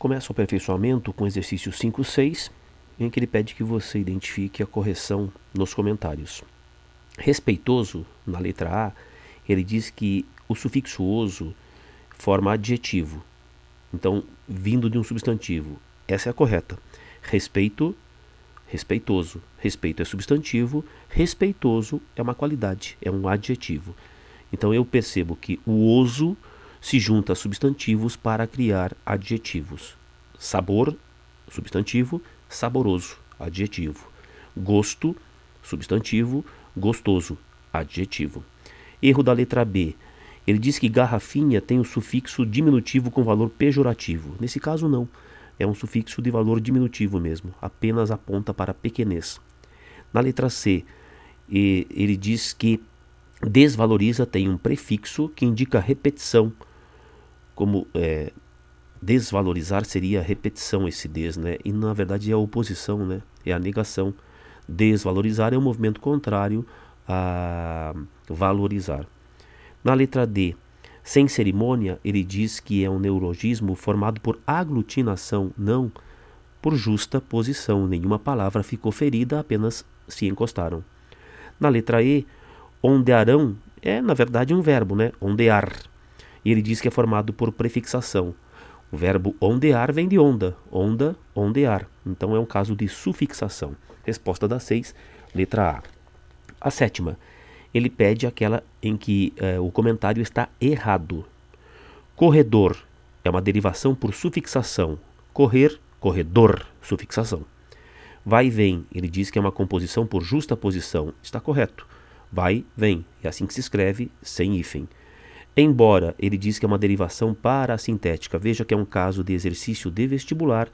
Começa o aperfeiçoamento com o exercício 5.6, em que ele pede que você identifique a correção nos comentários. Respeitoso, na letra A, ele diz que o sufixo oso forma adjetivo, então vindo de um substantivo. Essa é a correta. Respeito, respeitoso. Respeito é substantivo, respeitoso é uma qualidade, é um adjetivo. Então eu percebo que o oso se junta a substantivos para criar adjetivos. Sabor, substantivo, saboroso, adjetivo. Gosto, substantivo, gostoso, adjetivo. Erro da letra B. Ele diz que garrafinha tem o sufixo diminutivo com valor pejorativo. Nesse caso não, é um sufixo de valor diminutivo mesmo, apenas aponta para pequenez. Na letra C, ele diz que desvaloriza tem um prefixo que indica repetição. Como desvalorizar seria repetição, esse des, né? E na verdade é a oposição, né? É a negação. Desvalorizar é um movimento contrário a valorizar. Na letra D, sem cerimônia, ele diz que é um neologismo formado por aglutinação, não por justa posição. Nenhuma palavra ficou ferida, apenas se encostaram. Na letra E, ondearão é na verdade um verbo, né? Ondear. E ele diz que é formado por prefixação. O verbo ondear vem de onda. Onda, ondear. Então é um caso de sufixação. Resposta da 6, letra A. A 7ª, ele pede aquela em que o comentário está errado. Corredor é uma derivação por sufixação. Correr, corredor, sufixação. Vai e vem, ele diz que é uma composição por justa posição. Está correto. Vai, vem, é assim que se escreve, sem hífen. Embora, ele diz que é uma derivação parasintética. Veja que é um caso de exercício de vestibular,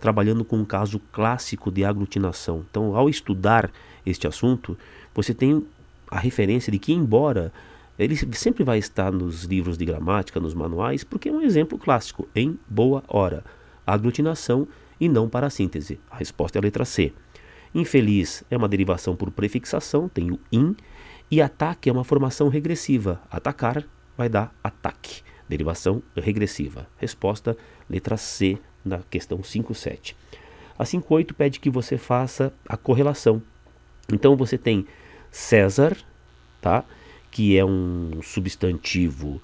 trabalhando com um caso clássico de aglutinação. Então, ao estudar este assunto, você tem a referência de que, embora, ele sempre vai estar nos livros de gramática, nos manuais, porque é um exemplo clássico, em boa hora. Aglutinação e não parassíntese. A resposta é a letra C. Infeliz é uma derivação por prefixação, tem o in, e ataque é uma formação regressiva. Atacar vai dar ataque, derivação regressiva. Resposta, letra C, na questão 5.7. A 5.8 pede que você faça a correlação. Então você tem César, tá? Que é um substantivo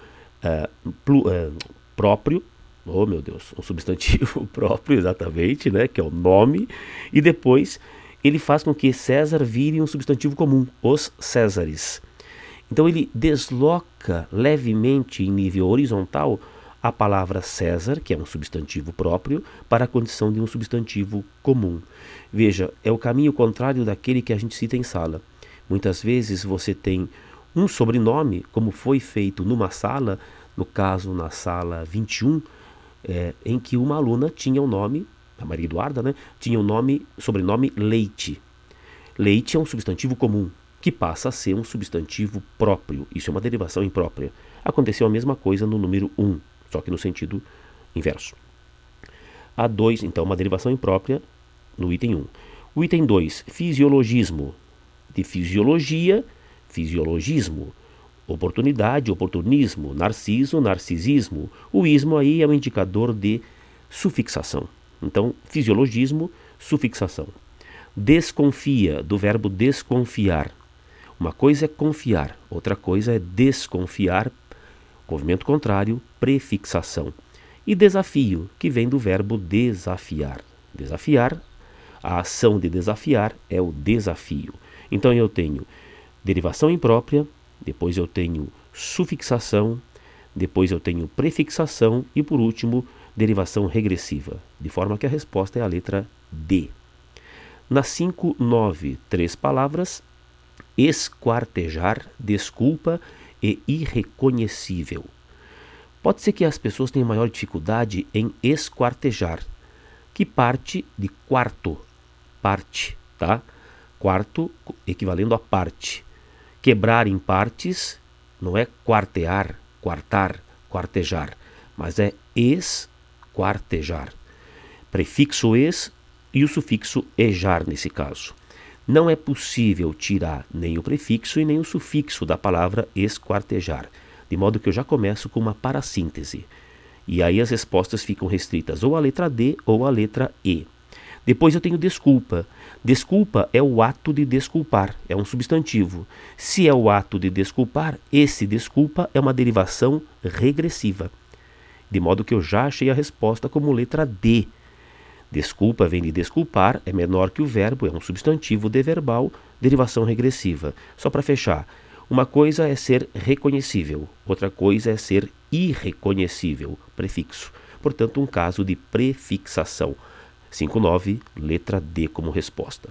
próprio, oh meu Deus, um substantivo próprio, exatamente, né? Que é o nome, e depois ele faz com que César vire um substantivo comum, os Césares. Então ele desloca levemente em nível horizontal a palavra César, que é um substantivo próprio, para a condição de um substantivo comum. Veja, é o caminho contrário daquele que a gente cita em sala. Muitas vezes você tem um sobrenome, como foi feito numa sala, no caso na sala 21, em que uma aluna tinha o nome, a Maria Eduarda, né, tinha o nome, sobrenome Leite. Leite é um substantivo comum, que passa a ser um substantivo próprio. Isso é uma derivação imprópria. Aconteceu a mesma coisa no número 1, só que no sentido inverso. A 2, então, uma derivação imprópria no item 1. O item 2, fisiologismo. De fisiologia, fisiologismo, oportunidade, oportunismo, narciso, narcisismo. O ismo aí é um indicador de sufixação. Então, fisiologismo, sufixação. Desconfia, do verbo desconfiar. Uma coisa é confiar, outra coisa é desconfiar, movimento contrário, prefixação. E desafio, que vem do verbo desafiar. Desafiar, a ação de desafiar é o desafio. Então eu tenho derivação imprópria, depois eu tenho sufixação, depois eu tenho prefixação e por último derivação regressiva, de forma que a resposta é a letra D. Na 5.9, 3 palavras, esquartejar, desculpa e irreconhecível. Pode ser que as pessoas tenham maior dificuldade em esquartejar, que parte de quarto, parte, tá? Quarto equivalendo a parte. Quebrar em partes não é quartear, quartar, quartejar, mas é esquartejar. Prefixo es e o sufixo ejar nesse caso. Não é possível tirar nem o prefixo e nem o sufixo da palavra esquartejar, de modo que eu já começo com uma parassíntese. E aí as respostas ficam restritas ou à letra D ou à letra E. Depois eu tenho desculpa. Desculpa é o ato de desculpar, é um substantivo. Se é o ato de desculpar, esse desculpa é uma derivação regressiva. De modo que eu já achei a resposta como letra D. Desculpa vem de desculpar, é menor que o verbo, é um substantivo deverbal, derivação regressiva. Só para fechar, uma coisa é ser reconhecível, outra coisa é ser irreconhecível, prefixo. Portanto, um caso de prefixação. 5.9, letra D como resposta.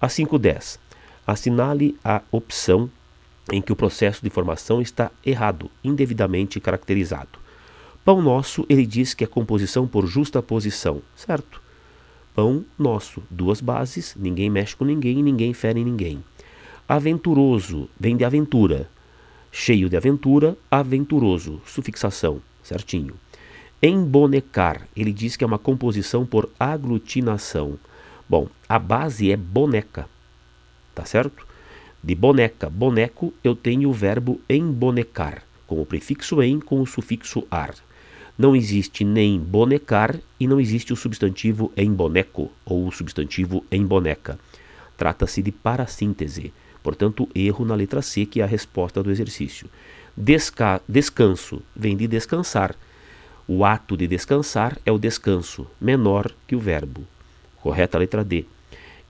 A 5.10, assinale a opção em que o processo de formação está errado, indevidamente caracterizado. Pão nosso, ele diz que é composição por justaposição, certo? Pão nosso, duas bases, ninguém mexe com ninguém, ninguém fere em ninguém. Aventuroso, vem de aventura, cheio de aventura, aventuroso, sufixação, certinho. Embonecar, ele diz que é uma composição por aglutinação. Bom, a base é boneca, tá certo? De boneca, boneco, eu tenho o verbo embonecar, com o prefixo em, com o sufixo ar. Não existe nem bonecar e não existe o substantivo em boneco ou o substantivo em boneca. Trata-se de parassíntese, portanto, erro na letra C, que é a resposta do exercício. Descanso, vem de descansar. O ato de descansar é o descanso, menor que o verbo. Correta a letra D.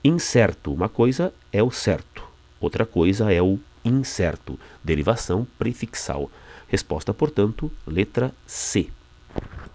Incerto, uma coisa é o certo, outra coisa é o incerto. Derivação prefixal. Resposta, portanto, letra C.